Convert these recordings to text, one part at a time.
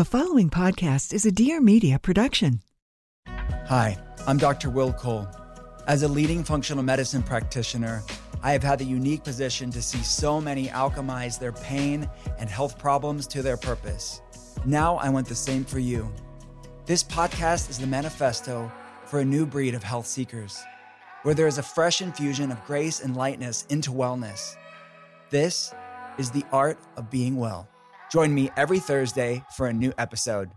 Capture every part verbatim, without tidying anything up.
The following podcast is a Dear Media production. Hi, I'm Doctor Will Cole. As a leading functional medicine practitioner, I have had the unique position to see so many alchemize their pain and health problems to their purpose. Now I want the same for you. This podcast is the manifesto for a new breed of health seekers, where there is a fresh infusion of grace and lightness into wellness. This is the art of being well. Join me every Thursday for a new episode.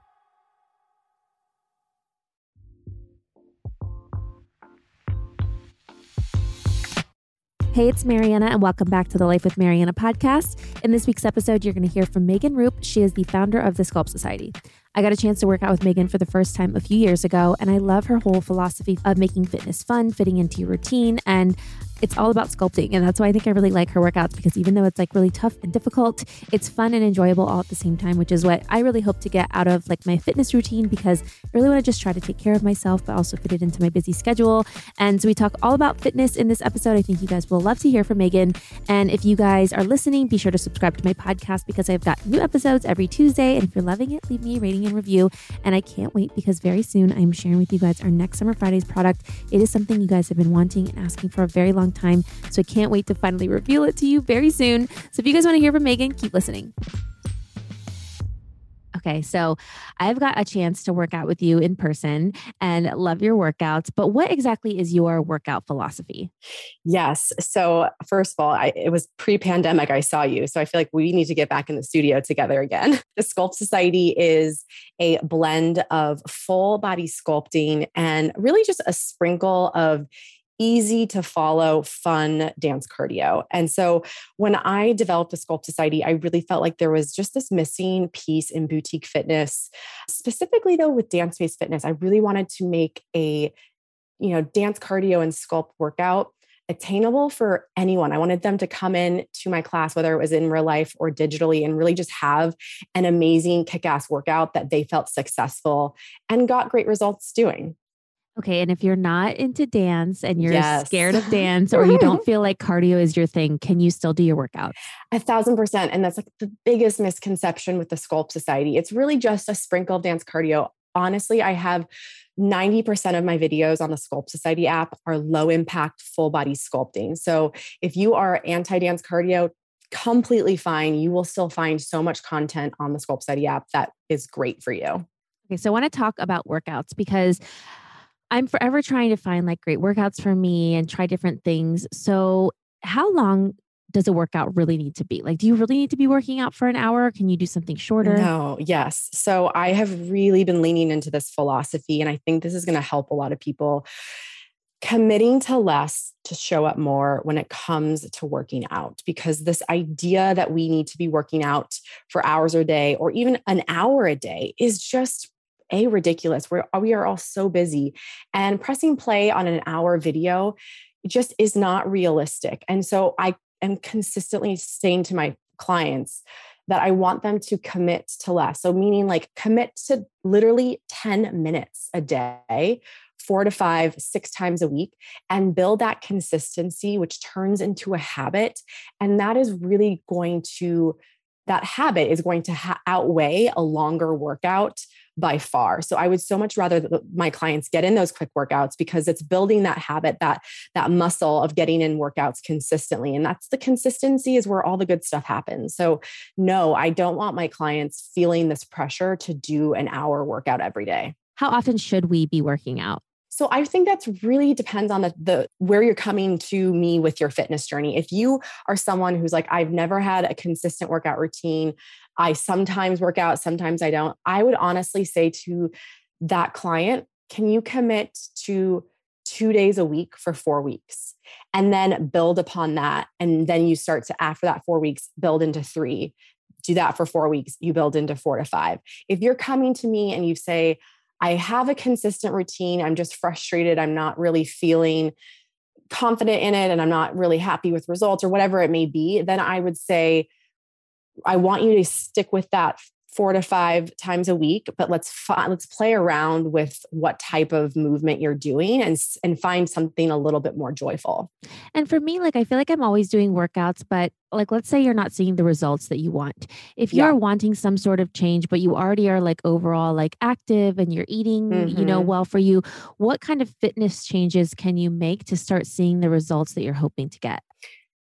Hey, it's Marianna, and welcome back to the Life with Marianna podcast. In this week's episode, you're going to hear from Megan Roop. She is the founder of The Sculpt Society. I got a chance to work out with Megan for the first time a few years ago, and I love her whole philosophy of making fitness fun, fitting into your routine, and it's all about sculpting. And that's why I think I really like her workouts, because even though it's like really tough and difficult, it's fun and enjoyable all at the same time, which is what I really hope to get out of like my fitness routine, because I really want to just try to take care of myself, but also fit it into my busy schedule. And so we talk all about fitness in this episode. I think you guys will love to hear from Megan. And if you guys are listening, be sure to subscribe to my podcast, because I've got new episodes every Tuesday. And if you're loving it, leave me a rating and review. And I can't wait, because very soon I'm sharing with you guys our next Summer Fridays product. It is something you guys have been wanting and asking for a very long time. So I can't wait to finally reveal it to you very soon. So if you guys want to hear from Megan, keep listening. Okay, so I've got a chance to work out with you in person and love your workouts, but what exactly is your workout philosophy? Yes. So first of all, I, it was pre-pandemic I saw you. So I feel like we need to get back in the studio together again. The Sculpt Society is a blend of full body sculpting and really just a sprinkle of easy to follow, fun dance cardio. And so when I developed the Sculpt Society, I really felt like there was just this missing piece in boutique fitness, specifically though with dance-based fitness. I really wanted to make a, you know, dance cardio and sculpt workout attainable for anyone. I wanted them to come in to my class, whether it was in real life or digitally, and really just have an amazing kick-ass workout that they felt successful and got great results doing. Okay. And if you're not into dance and you're yes. scared of dance, or you don't feel like cardio is your thing, can you still do your workouts? A thousand percent. And that's like the biggest misconception with the Sculpt Society. It's really just a sprinkle of dance cardio. Honestly, I have ninety percent of my videos on the Sculpt Society app are low impact, full body sculpting. So if you are anti-dance cardio, completely fine. You will still find so much content on the Sculpt Society app that is great for you. Okay. So I want to talk about workouts, because I'm forever trying to find like great workouts for me and try different things. So how long does a workout really need to be? Like, do you really need to be working out for an hour? Can you do something shorter? No. Yes. So I have really been leaning into this philosophy, and I think this is going to help a lot of people. Committing to less to show up more when it comes to working out, because this idea that we need to be working out for hours a day or even an hour a day is just A, ridiculous. We're, we are all so busy, and pressing play on an hour video just is not realistic. And so I am consistently saying to my clients that I want them to commit to less. So meaning like commit to literally ten minutes a day, four to five, six times a week, and build that consistency, which turns into a habit. And that is really going to, that habit is going to ha- outweigh a longer workout by far. So I would so much rather that my clients get in those quick workouts, because it's building that habit, that, that muscle of getting in workouts consistently. And that's the consistency is where all the good stuff happens. So no, I don't want my clients feeling this pressure to do an hour workout every day. How often should we be working out? So I think that's really depends on the, the where you're coming to me with your fitness journey. If you are someone who's like, I've never had a consistent workout routine, I sometimes work out, sometimes I don't, I would honestly say to that client, can you commit to two days a week for four weeks and then build upon that? And then you start to, after that four weeks, build into three, do that for four weeks, you build into four to five. If you're coming to me and you say, I have a consistent routine, I'm just frustrated, I'm not really feeling confident in it, and I'm not really happy with results or whatever it may be, then I would say, I want you to stick with that four to five times a week, but let's fi- let's play around with what type of movement you're doing and and find something a little bit more joyful. And for me, like, I feel like I'm always doing workouts, but like, let's say you're not seeing the results that you want. If you're yeah. wanting some sort of change, but you already are like overall like active and you're eating, mm-hmm. you know, well for you, what kind of fitness changes can you make to start seeing the results that you're hoping to get?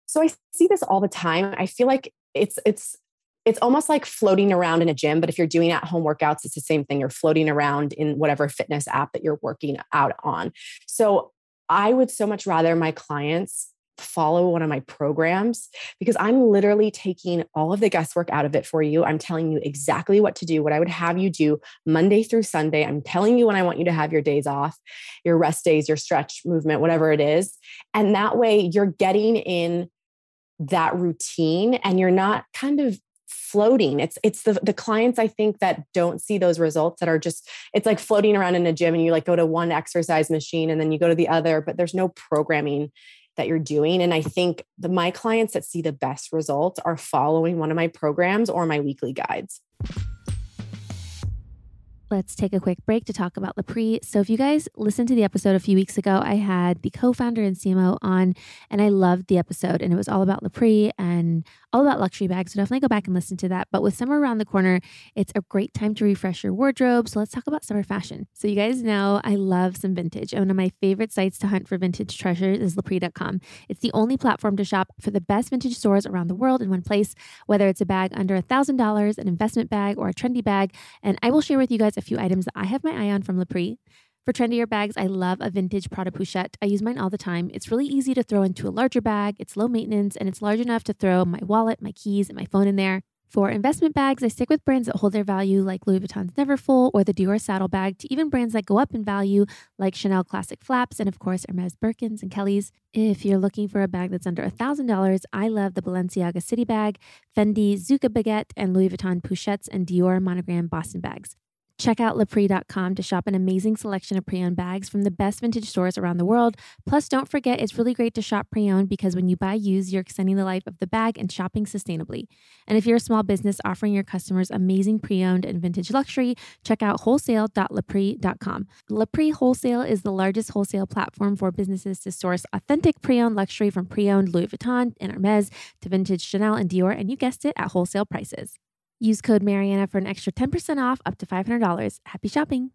So I see this all the time. I feel like it's, it's, it's almost like floating around in a gym, but if you're doing at-home workouts, it's the same thing. You're floating around in whatever fitness app that you're working out on. So I would so much rather my clients follow one of my programs, because I'm literally taking all of the guesswork out of it for you. I'm telling you exactly what to do, what I would have you do Monday through Sunday. I'm telling you when I want you to have your days off, your rest days, your stretch movement, whatever it is. And that way you're getting in that routine and you're not kind of floating. It's, it's the, the clients, I think, that don't see those results, that are just, it's like floating around in a gym and you like go to one exercise machine and then you go to the other, but there's no programming that you're doing. And I think the, my clients that see the best results are following one of my programs or my weekly guides. Let's take a quick break to talk about LePrix. So if you guys listened to the episode a few weeks ago, I had the co-founder and C M O on, and I loved the episode, and it was all about LePrix and all about luxury bags. So definitely go back and listen to that. But with summer around the corner, it's a great time to refresh your wardrobe. So let's talk about summer fashion. So you guys know I love some vintage. And one of my favorite sites to hunt for vintage treasures is LePrix dot com. It's the only platform to shop for the best vintage stores around the world in one place, whether it's a bag under one thousand dollars, an investment bag, or a trendy bag. And I will share with you guys a few items that I have my eye on from LePrix. For trendier bags, I love a vintage Prada pochette. I use mine all the time. It's really easy to throw into a larger bag. It's low maintenance, and it's large enough to throw my wallet, my keys, and my phone in there. For investment bags, I stick with brands that hold their value, like Louis Vuitton's Neverfull or the Dior Saddle Bag, to even brands that go up in value, like Chanel Classic Flaps and, of course, Hermes Birkins and Kelly's. If you're looking for a bag that's under one thousand dollars, I love the Balenciaga City Bag, Fendi Zuka Baguette, and Louis Vuitton Pochettes and Dior Monogram Boston Bags. Check out LePrix dot com to shop an amazing selection of pre-owned bags from the best vintage stores around the world. Plus, don't forget, it's really great to shop pre-owned because when you buy used, you're extending the life of the bag and shopping sustainably. And if you're a small business offering your customers amazing pre-owned and vintage luxury, check out wholesale dot leprix dot com. LePrix Wholesale is the largest wholesale platform for businesses to source authentic pre-owned luxury from pre-owned Louis Vuitton and Hermes to vintage Chanel and Dior, and you guessed it, at wholesale prices. Use code Marianna for an extra ten percent off up to five hundred dollars. Happy shopping.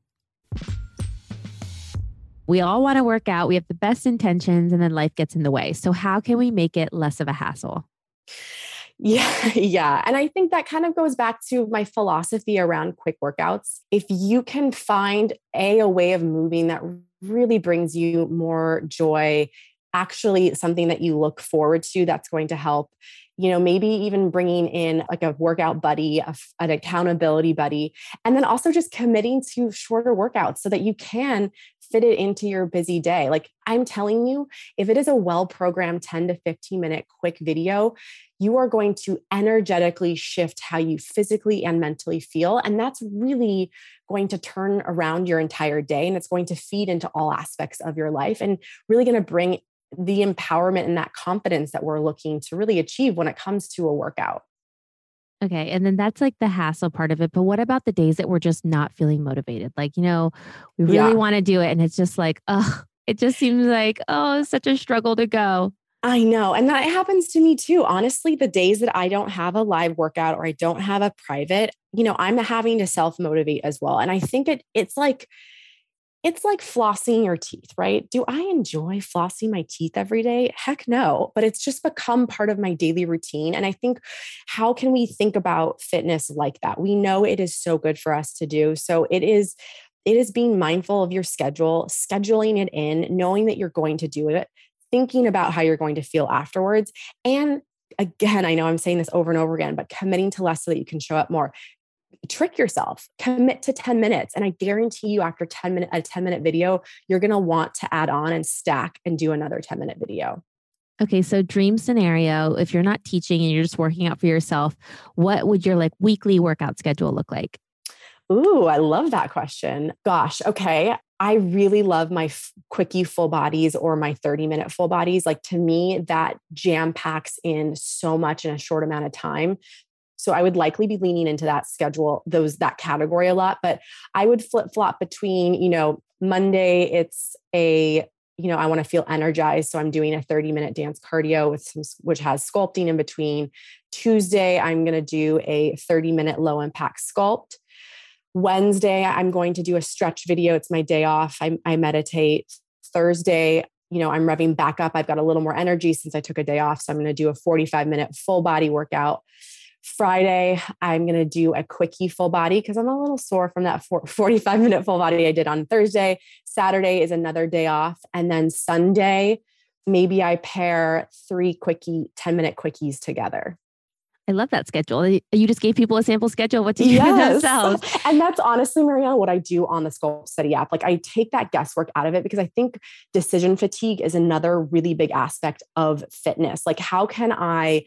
We all want to work out. We have the best intentions and then life gets in the way. So how can we make it less of a hassle? Yeah. Yeah. And I think that kind of goes back to my philosophy around quick workouts. If you can find a, a way of moving that really brings you more joy, actually something that you look forward to, that's going to help. You know, maybe even bringing in like a workout buddy, a, an accountability buddy, and then also just committing to shorter workouts so that you can fit it into your busy day. Like I'm telling you, if it is a well-programmed ten to fifteen minute quick video, you are going to energetically shift how you physically and mentally feel. And that's really going to turn around your entire day. And it's going to feed into all aspects of your life and really going to bring the empowerment and that confidence that we're looking to really achieve when it comes to a workout. Okay. And then that's like the hassle part of it. But what about the days that we're just not feeling motivated? Like, you know, we really yeah. want to do it. And it's just like, oh, it just seems like, oh, it's such a struggle to go. I know. And that happens to me too. Honestly, the days that I don't have a live workout or I don't have a private, you know, I'm having to self-motivate as well. And I think it it's like, It's like flossing your teeth, right? Do I enjoy flossing my teeth every day? Heck no, but it's just become part of my daily routine. And I think, how can we think about fitness like that? We know it is so good for us to do. So it is, it is being mindful of your schedule, scheduling it in, knowing that you're going to do it, thinking about how you're going to feel afterwards. And again, I know I'm saying this over and over again, but committing to less so that you can show up more. Trick yourself, commit to ten minutes. And I guarantee you after ten minute, a ten minute video, you're going to want to add on and stack and do another ten minute video. Okay. So dream scenario, if you're not teaching and you're just working out for yourself, what would your like weekly workout schedule look like? Ooh, I love that question. Gosh. Okay. I really love my f- quickie full bodies or my thirty minute full bodies. Like to me, that jam packs in so much in a short amount of time. So I would likely be leaning into that schedule, those, that category a lot, but I would flip flop between, you know, Monday it's a, you know, I want to feel energized. So I'm doing a thirty minute dance cardio with some, which has sculpting in between. Tuesday, I'm going to do a thirty minute low impact sculpt. Wednesday, I'm going to do a stretch video. It's my day off. I, I meditate. Thursday, you know, I'm revving back up. I've got a little more energy since I took a day off. So I'm going to do a forty-five minute full body workout. Friday, I'm going to do a quickie full body because I'm a little sore from that forty-five minute full body I did on Thursday. Saturday is another day off. And then Sunday, maybe I pair three quickie, ten minute quickies together. I love that schedule. You just gave people a sample schedule. What do you do yes. themselves? And that's honestly, Marianna, what I do on the Sculpt Study app. Like I take that guesswork out of it because I think decision fatigue is another really big aspect of fitness. Like how can I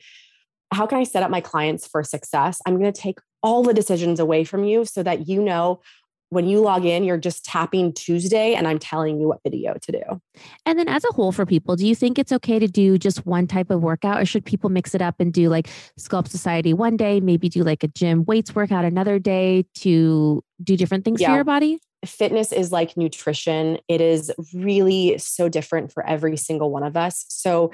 How can I set up my clients for success? I'm going to take all the decisions away from you so that, you know, when you log in, you're just tapping Tuesday and I'm telling you what video to do. And then as a whole for people, do you think it's okay to do just one type of workout or should people mix it up and do like Sculpt Society one day, maybe do like a gym weights workout another day to do different things yeah. for your body? Fitness is like nutrition. It is really so different for every single one of us. So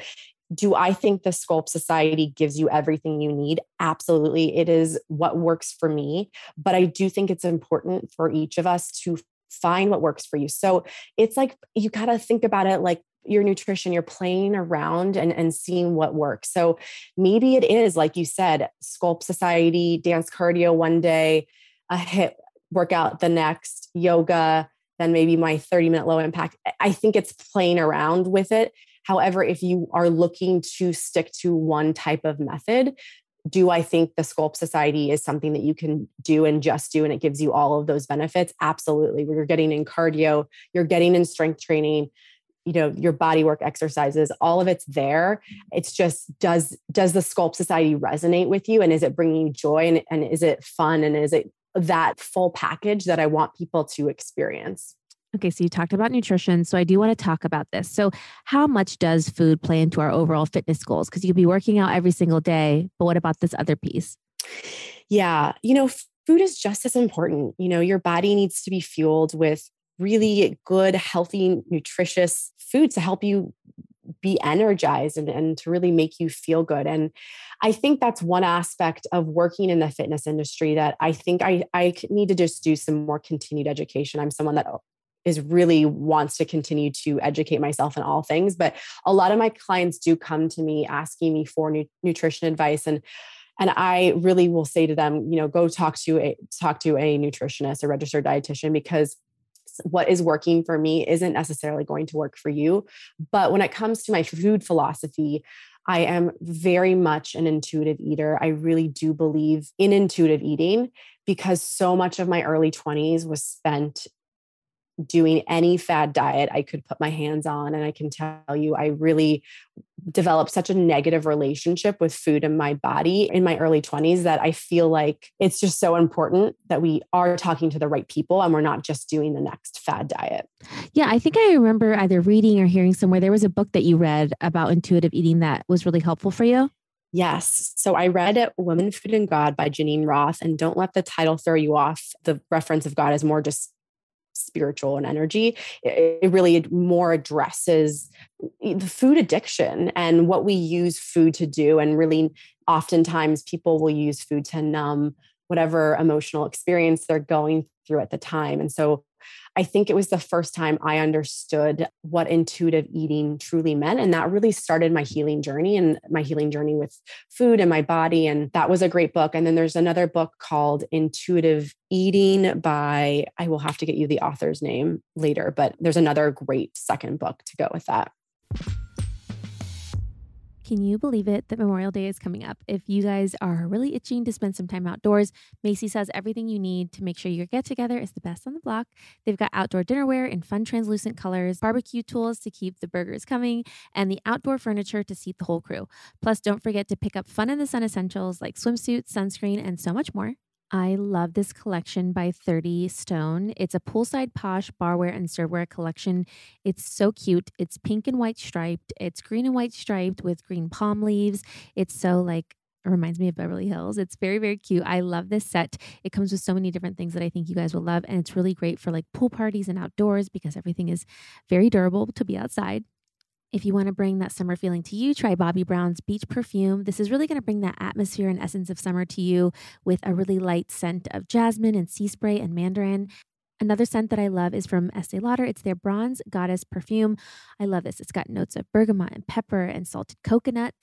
do I think the Sculpt Society gives you everything you need? Absolutely. It is what works for me, but I do think it's important for each of us to find what works for you. So it's like, you got to think about it like your nutrition, you're playing around and, and seeing what works. So maybe it is, like you said, Sculpt Society, dance cardio one day, a HIIT workout the next, yoga, then maybe my thirty minute low impact. I think it's playing around with it. However, if you are looking to stick to one type of method, do I think the Sculpt Society is something that you can do and just do and it gives you all of those benefits? Absolutely. You're getting in cardio, you're getting in strength training, you know, your bodywork exercises, all of it's there. It's just, does, does the Sculpt Society resonate with you? And is it bringing joy and, and is it fun? And is it that full package that I want people to experience? Okay. So you talked about nutrition. So I do want to talk about this. So how much does food play into our overall fitness goals? Because you'd be working out every single day, but what about this other piece? Yeah. You know, food is just as important. You know, your body needs to be fueled with really good, healthy, nutritious food to help you be energized and, and to really make you feel good. And I think that's one aspect of working in the fitness industry that I think I, I need to just do some more continued education. I'm someone that is really wants to continue to educate myself in all things. But a lot of my clients do come to me asking me for nu- nutrition advice. And, and I really will say to them, you know, go talk to a, talk to a nutritionist, a registered dietitian, because what is working for me isn't necessarily going to work for you. But when it comes to my food philosophy, I am very much an intuitive eater. I really do believe in intuitive eating because so much of my early twenties was spent doing any fad diet I could put my hands on. And I can tell you, I really developed such a negative relationship with food and my body in my early twenties that I feel like it's just so important that we are talking to the right people and we're not just doing the next fad diet. Yeah. I think I remember either reading or hearing somewhere, there was a book that you read about intuitive eating that was really helpful for you. Yes. So I read Women, Food, and God by Janine Roth, and don't let the title throw you off. The reference of God is more just spiritual and energy. It really more addresses the food addiction and what we use food to do. And really, oftentimes people will use food to numb whatever emotional experience they're going through at the time. And so I think it was the first time I understood what intuitive eating truly meant. And that really started my healing journey and my healing journey with food and my body. And that was a great book. And then there's another book called Intuitive Eating by, I will have to get you the author's name later, but there's another great second book to go with that. Can you believe it that Memorial Day is coming up? If you guys are really itching to spend some time outdoors, Macy's has everything you need to make sure your get-together is the best on the block. They've got outdoor dinnerware in fun translucent colors, barbecue tools to keep the burgers coming, and the outdoor furniture to seat the whole crew. Plus, don't forget to pick up fun in the sun essentials like swimsuits, sunscreen, and so much more. I love this collection by thirty stone. It's a poolside posh barware and serveware collection. It's so cute. It's pink and white striped. It's green and white striped with green palm leaves. It's so like It reminds me of Beverly Hills. It's very, very cute. I love this set. It comes with so many different things that I think you guys will love. And it's really great for like pool parties and outdoors because everything is very durable to be outside. If you want to bring that summer feeling to you, try Bobbi Brown's Beach Perfume. This is really going to bring that atmosphere and essence of summer to you with a really light scent of jasmine and sea spray and mandarin. Another scent that I love is from Estée Lauder. It's their Bronze Goddess Perfume. I love this. It's got notes of bergamot and pepper and salted coconut.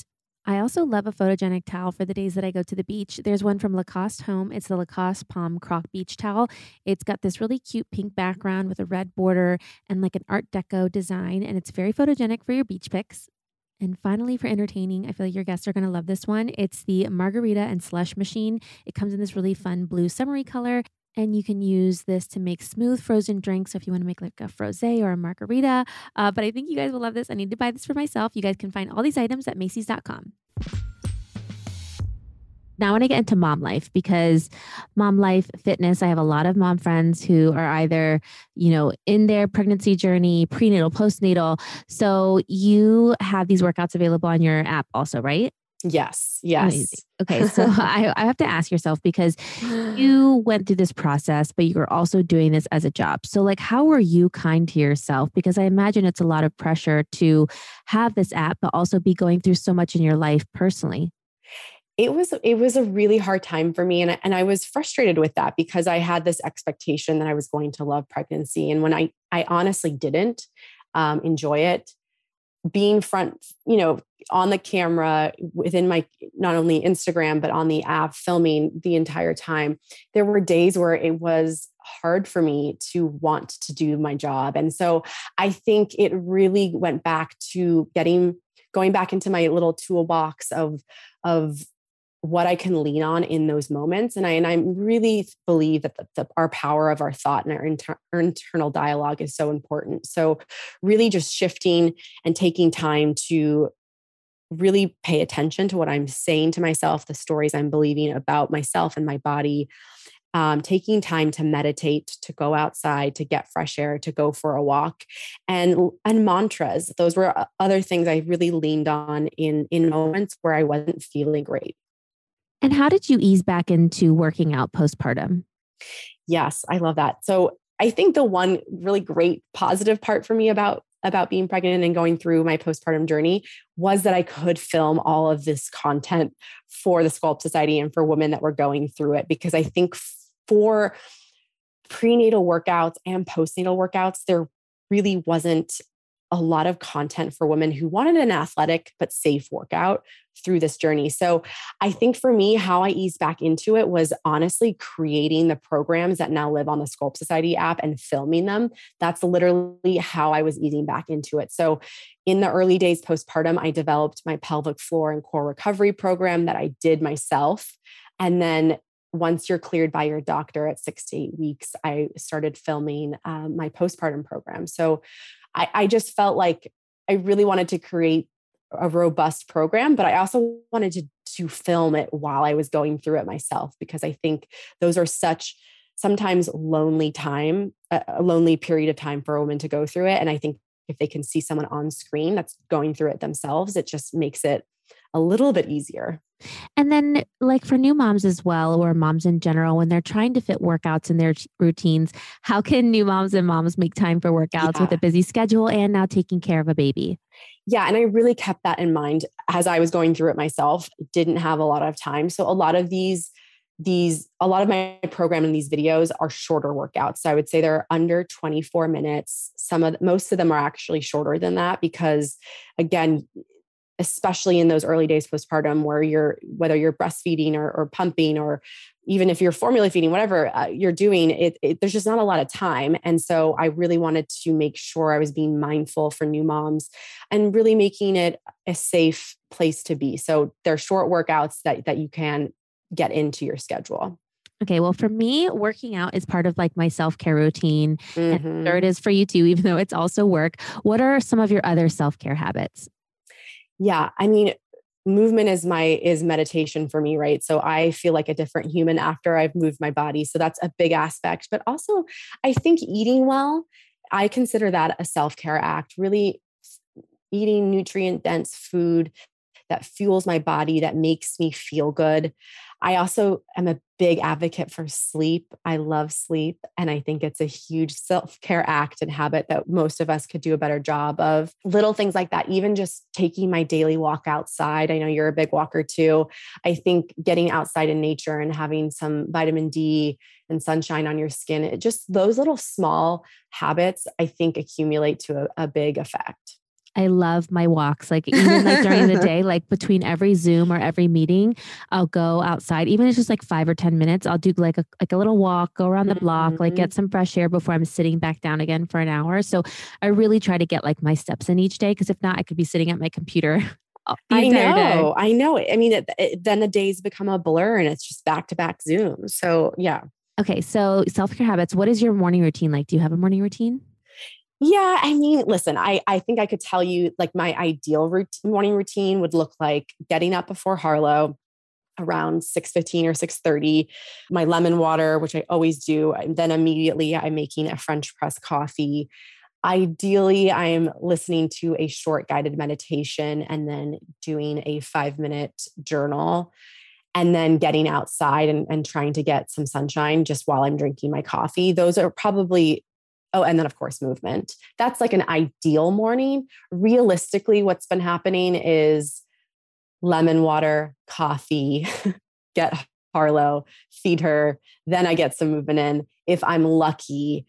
I also love a photogenic towel for the days that I go to the beach. There's one from Lacoste Home. It's the Lacoste Palm Croc Beach Towel. It's got this really cute pink background with a red border and like an Art Deco design. And it's very photogenic for your beach pics. And finally, for entertaining, I feel like your guests are going to love this one. It's the Margarita and Slush Machine. It comes in this really fun blue summery color. And you can use this to make smooth frozen drinks. So if you want to make like a frosé or a margarita. Uh, but I think you guys will love this. I need to buy this for myself. You guys can find all these items at Macy's dot com. Now I want to get into mom life because mom life, fitness, I have a lot of mom friends who are either, you know, in their pregnancy journey, prenatal, postnatal. So you have these workouts available on your app also, right? Yes. Yes. Amazing. Okay. So I, I have to ask yourself, because you went through this process, but you were also doing this as a job. So like, how were you kind to yourself? Because I imagine it's a lot of pressure to have this app, but also be going through so much in your life personally. It was, it was a really hard time for me. And I, and I was frustrated with that because I had this expectation that I was going to love pregnancy. And when I, I honestly didn't um, enjoy it, being front, you know, on the camera within my, not only Instagram, but on the app filming the entire time, there were days where it was hard for me to want to do my job. And so I think it really went back to getting, going back into my little toolbox of, of what I can lean on in those moments. And I, and I really believe that the, the, our power of our thought and our, inter, our internal dialogue is so important. So really just shifting and taking time to really pay attention to what I'm saying to myself, the stories I'm believing about myself and my body, um, taking time to meditate, to go outside, to get fresh air, to go for a walk, and, and mantras. Those were other things I really leaned on in, in moments where I wasn't feeling great. And how did you ease back into working out postpartum? Yes, I love that. So I think the one really great positive part for me about, about being pregnant and going through my postpartum journey was that I could film all of this content for the Sculpt Society and for women that were going through it. Because I think for prenatal workouts and postnatal workouts, there really wasn't a lot of content for women who wanted an athletic but safe workout through this journey. So I think for me, how I eased back into it was honestly creating the programs that now live on the Sculpt Society app and filming them. That's literally how I was easing back into it. So in the early days postpartum, I developed my pelvic floor and core recovery program that I did myself. And then once you're cleared by your doctor at six to eight weeks, I started filming um, my postpartum program. So I, I just felt like I really wanted to create a robust program, but I also wanted to, to film it while I was going through it myself, because I think those are such sometimes lonely time, a lonely period of time for a woman to go through it. And I think if they can see someone on screen that's going through it themselves, it just makes it a little bit easier. And then like for new moms as well, or moms in general, when they're trying to fit workouts in their routines, how can new moms and moms make time for workouts yeah. with a busy schedule and now taking care of a baby? Yeah. And I really kept that in mind as I was going through it myself. Didn't have a lot of time. So a lot of these, these, a lot of my program and these videos are shorter workouts. So I would say they're under twenty-four minutes. Some of, most of them are actually shorter than that, because again, especially in those early days postpartum where you're, whether you're breastfeeding or, or pumping, or even if you're formula feeding, whatever uh, you're doing, it, it, there's just not a lot of time. And so I really wanted to make sure I was being mindful for new moms and really making it a safe place to be. So they're short workouts that, that you can get into your schedule. Okay. Well, for me, working out is part of like my self-care routine. Mm-hmm. And there it is for you too, even though it's also work. What are some of your other self-care habits? Yeah. I mean, movement is my, is meditation for me, right? So I feel like a different human after I've moved my body. So that's a big aspect, but also I think eating well, I consider that a self-care act, really eating nutrient dense food that fuels my body, that makes me feel good. I also am a big advocate for sleep. I love sleep. And I think it's a huge self-care act and habit that most of us could do a better job of. Little things like that, even just taking my daily walk outside. I know you're a big walker too. I think getting outside in nature and having some vitamin D and sunshine on your skin, it just those little small habits, I think accumulate to a, a big effect. I love my walks. Like even like during the day, like between every Zoom or every meeting, I'll go outside. Even if it's just like five or ten minutes, I'll do like a like a little walk, go around the block, like get some fresh air before I'm sitting back down again for an hour. So I really try to get like my steps in each day because if not, I could be sitting at my computer. I know. Day. I know. I mean, it, it, then the days become a blur and it's just back to back Zoom. So yeah. Okay. So self-care habits. What is your morning routine like? Do you have a morning routine? Yeah. I mean, listen, I, I think I could tell you like my ideal routine, morning routine would look like getting up before Harlow around six fifteen or six thirty, my lemon water, which I always do. And then immediately I'm making a French press coffee. Ideally, I'm listening to a short guided meditation and then doing a five minute journal and then getting outside and, and trying to get some sunshine just while I'm drinking my coffee. Those are probably Oh, and then of course, movement. That's like an ideal morning. Realistically, what's been happening is lemon water, coffee, get Harlow, feed her. Then I get some movement in. If I'm lucky,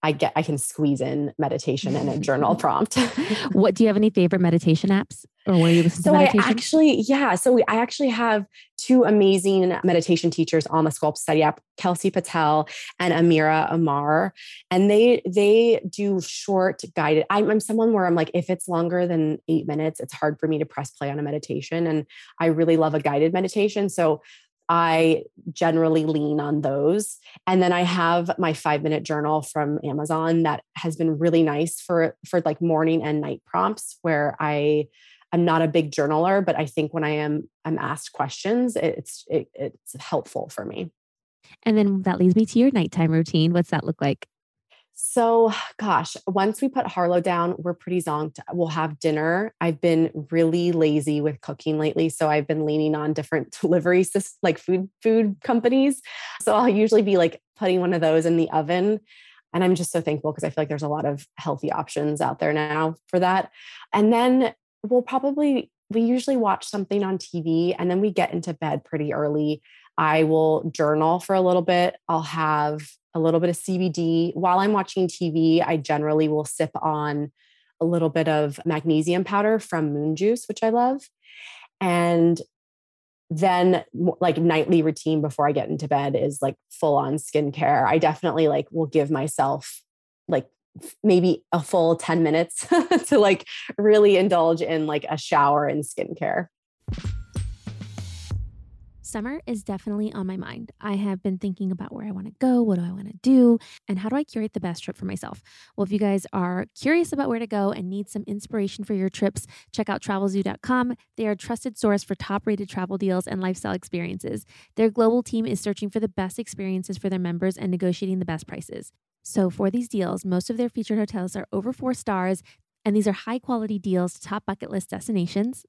I get, I can squeeze in meditation and a journal prompt. What, do you have any favorite meditation apps or where you listen so to meditation? I actually, yeah. So we, I actually have two amazing meditation teachers on the Sculpt Society app, Kelsey Patel and Amira Amar. And they, they do short guided. I'm, I'm someone where I'm like, if it's longer than eight minutes, it's hard for me to press play on a meditation. And I really love a guided meditation. So I generally lean on those. And then I have my five minute journal from Amazon that has been really nice for, for like morning and night prompts where I am not a big journaler, but I think when I am, I'm asked questions, it's, it, it's helpful for me. And then that leads me to your nighttime routine. What's that look like? So gosh, once we put Harlow down, we're pretty zonked. We'll have dinner. I've been really lazy with cooking lately. So I've been leaning on different delivery systems, like food, food companies. So I'll usually be like putting one of those in the oven. And I'm just so thankful because I feel like there's a lot of healthy options out there now for that. And then we'll probably, we usually watch something on T V and then we get into bed pretty early. I will journal for a little bit. I'll have a little bit of C B D. While I'm watching T V, I generally will sip on a little bit of magnesium powder from Moon Juice, which I love. And then like nightly routine before I get into bed is like full on skincare. I definitely like will give myself like maybe a full ten minutes to like really indulge in like a shower and skincare. Summer is definitely on my mind. I have been thinking about where I want to go, what do I want to do, and how do I curate the best trip for myself? Well, if you guys are curious about where to go and need some inspiration for your trips, check out travel zoo dot com. They are a trusted source for top-rated travel deals and lifestyle experiences. Their global team is searching for the best experiences for their members and negotiating the best prices. So for these deals, most of their featured hotels are over four stars, and these are high-quality deals to top bucket list destinations.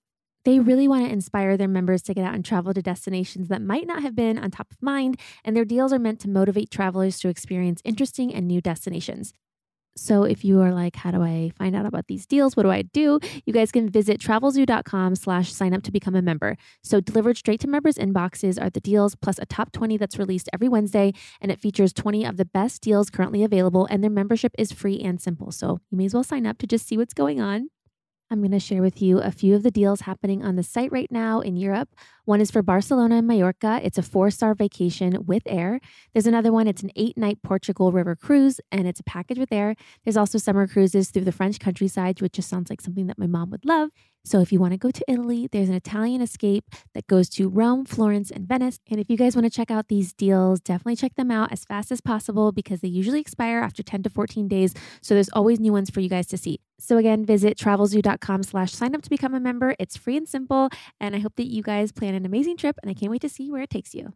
They really want to inspire their members to get out and travel to destinations that might not have been on top of mind, and their deals are meant to motivate travelers to experience interesting and new destinations. So if you are like, how do I find out about these deals? What do I do? You guys can visit travelzoo.com slash sign up to become a member. So delivered straight to members' inboxes are the deals plus a top twenty that's released every Wednesday. And it features twenty of the best deals currently available. And their membership is free and simple. So you may as well sign up to just see what's going on. I'm going to share with you a few of the deals happening on the site right now in Europe. One is for Barcelona and Mallorca. It's a four-star vacation with air. There's another one. It's an eight-night Portugal river cruise, and it's a package with air. There's also summer cruises through the French countryside, which just sounds like something that my mom would love. So if you want to go to Italy, there's an Italian escape that goes to Rome, Florence, and Venice. And if you guys want to check out these deals, definitely check them out as fast as possible because they usually expire after ten to fourteen days. So there's always new ones for you guys to see. So again, visit travelzoo.com slash sign up to become a member. It's free and simple. And I hope that you guys plan an amazing trip and I can't wait to see where it takes you.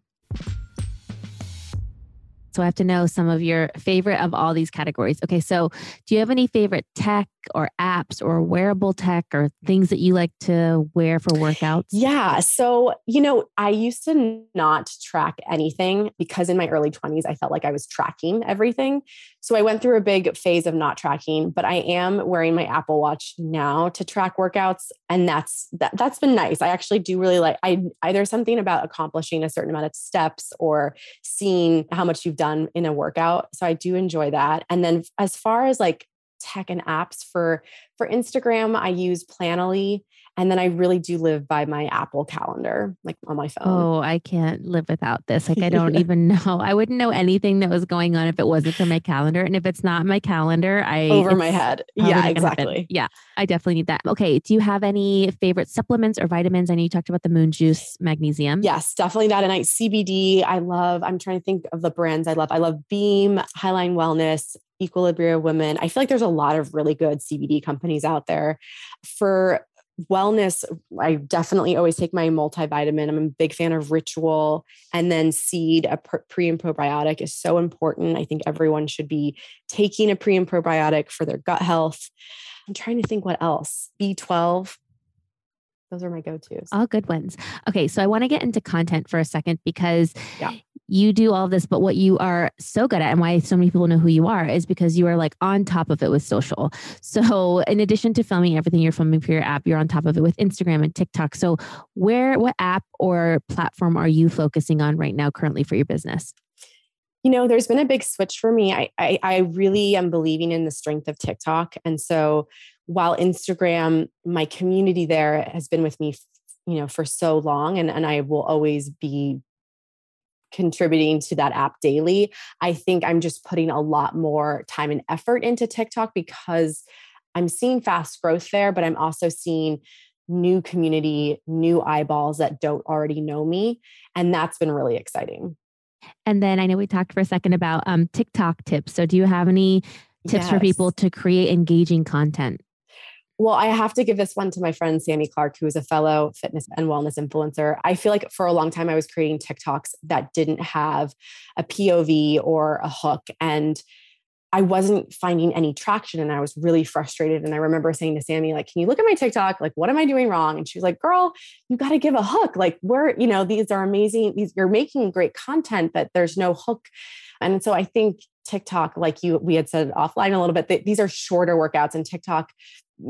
So I have to know some of your favorite of all these categories. Okay, so do you have any favorite tech, or apps or wearable tech or things that you like to wear for workouts? Yeah. So, you know, I used to not track anything because in my early twenties, I felt like I was tracking everything. So I went through a big phase of not tracking, but I am wearing my Apple Watch now to track workouts. And that's, that, that's been nice. I actually do really like, I, I there's something about accomplishing a certain amount of steps or seeing how much you've done in a workout. So I do enjoy that. And then as far as like tech and apps for, for Instagram, I use Planoly. And then I really do live by my Apple calendar, like on my phone. Oh, I can't live without this. Like, I don't even know. I wouldn't know anything that was going on if it wasn't for my calendar. And if it's not my calendar, I... Over my head. Yeah, exactly. Yeah, I definitely need that. Okay. Do you have any favorite supplements or vitamins? I know you talked about the Moon Juice magnesium. Yes, definitely that. And I, C B D, I love, I'm trying to think of the brands I love. I love Beam, Highline Wellness, Equilibria, Women. I feel like there's a lot of really good C B D companies out there. For wellness, I definitely always take my multivitamin. I'm a big fan of Ritual, and then Seed, a pre and probiotic is so important. I think everyone should be taking a pre and probiotic for their gut health. I'm trying to think what else. B twelve. Those are my go-tos. All good ones. Okay. So I want to get into content for a second because yeah. you do all this, but what you are so good at and why so many people know who you are is because you are like on top of it with social. So in addition to filming everything you're filming for your app, you're on top of it with Instagram and TikTok. So where, what app or platform are you focusing on right now currently for your business? You know, there's been a big switch for me. I, I, I really am believing in the strength of TikTok. And so while Instagram, my community there has been with me, you know, for so long, and, and I will always be contributing to that app daily. I think I'm just putting a lot more time and effort into TikTok because I'm seeing fast growth there, but I'm also seeing new community, new eyeballs that don't already know me. And that's been really exciting. And then I know we talked for a second about um, TikTok tips. So do you have any tips yes. for people to create engaging content? Well, I have to give this one to my friend, Sammy Clark, who is a fellow fitness and wellness influencer. I feel like for a long time, I was creating TikToks that didn't have a P O V or a hook, and I wasn't finding any traction, and I was really frustrated. And I remember saying to Sammy, like, can you look at my TikTok? Like, what am I doing wrong? And she was like, girl, you got to give a hook. Like, we're, you know, these are amazing. These, you're making great content, but there's no hook. And so I think TikTok, like you, we had said offline a little bit, that these are shorter workouts, and TikTok,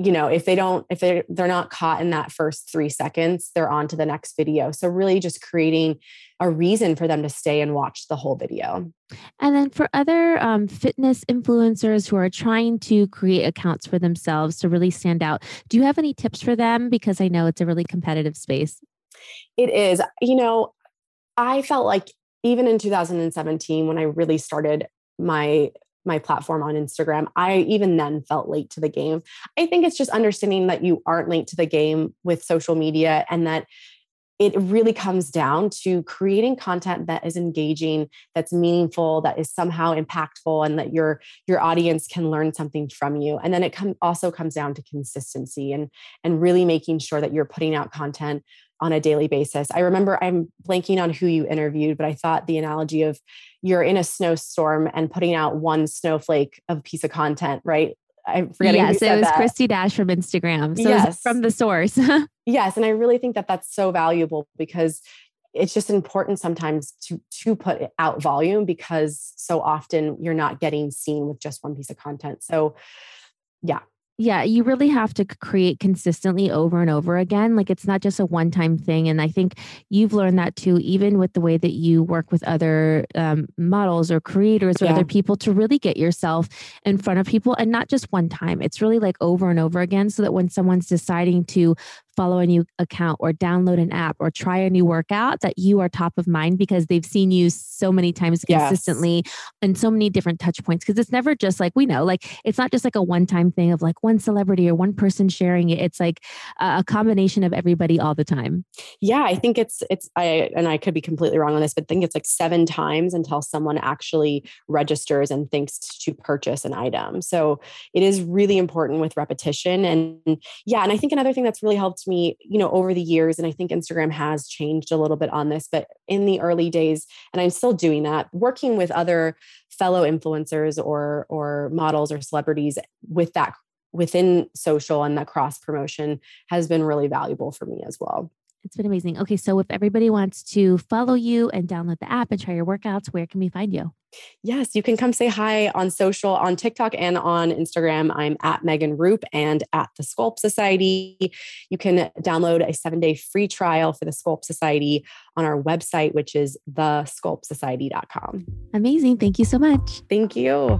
you know, if they don't, if they're, they're not caught in that first three seconds, they're on to the next video. So really just creating a reason for them to stay and watch the whole video. And then for other um, fitness influencers who are trying to create accounts for themselves to really stand out, do you have any tips for them? Because I know it's a really competitive space. It is. You know, I felt like even in two thousand seventeen, when I really started my my platform on Instagram, I even then felt late to the game. I think it's just understanding that you aren't late to the game with social media, and that it really comes down to creating content that is engaging, that's meaningful, that is somehow impactful, and that your, your audience can learn something from you. And then it com- also comes down to consistency and, and really making sure that you're putting out content on a daily basis. I remember, I'm blanking on who you interviewed, but I thought the analogy of you're in a snowstorm and putting out one snowflake of piece of content, right? I'm forgetting. Yes, it was that. Christy Dash from Instagram. So yes. It was from the source. Yes. And I really think that that's so valuable because it's just important sometimes to, to put out volume, because so often you're not getting seen with just one piece of content. So yeah. Yeah. You really have to create consistently over and over again. Like, it's not just a one-time thing. And I think you've learned that too, even with the way that you work with other um, models or creators or yeah. other people, to really get yourself in front of people, and not just one time. It's really like over and over again, so that when someone's deciding to follow a new account or download an app or try a new workout, that you are top of mind because they've seen you so many times consistently yes. and so many different touch points. Cause it's never just like, we know, like, it's not just like a one-time thing of like one celebrity or one person sharing it. It's like a combination of everybody all the time. Yeah. I think it's, it's, I, and I could be completely wrong on this, but I think it's like seven times until someone actually registers and thinks to purchase an item. So it is really important with repetition. And yeah. And I think another thing that's really helped me, you know, over the years, and I think Instagram has changed a little bit on this, but in the early days, and I'm still doing that, working with other fellow influencers or, or models or celebrities with that within social and that cross promotion has been really valuable for me as well. It's been amazing. Okay. So if everybody wants to follow you and download the app and try your workouts, where can we find you? Yes. You can come say hi on social, on TikTok and on Instagram. I'm at Megan Roop and at the Sculpt Society. You can download a seven day free trial for the Sculpt Society on our website, which is the sculpt society dot com. Amazing. Thank you so much. Thank you.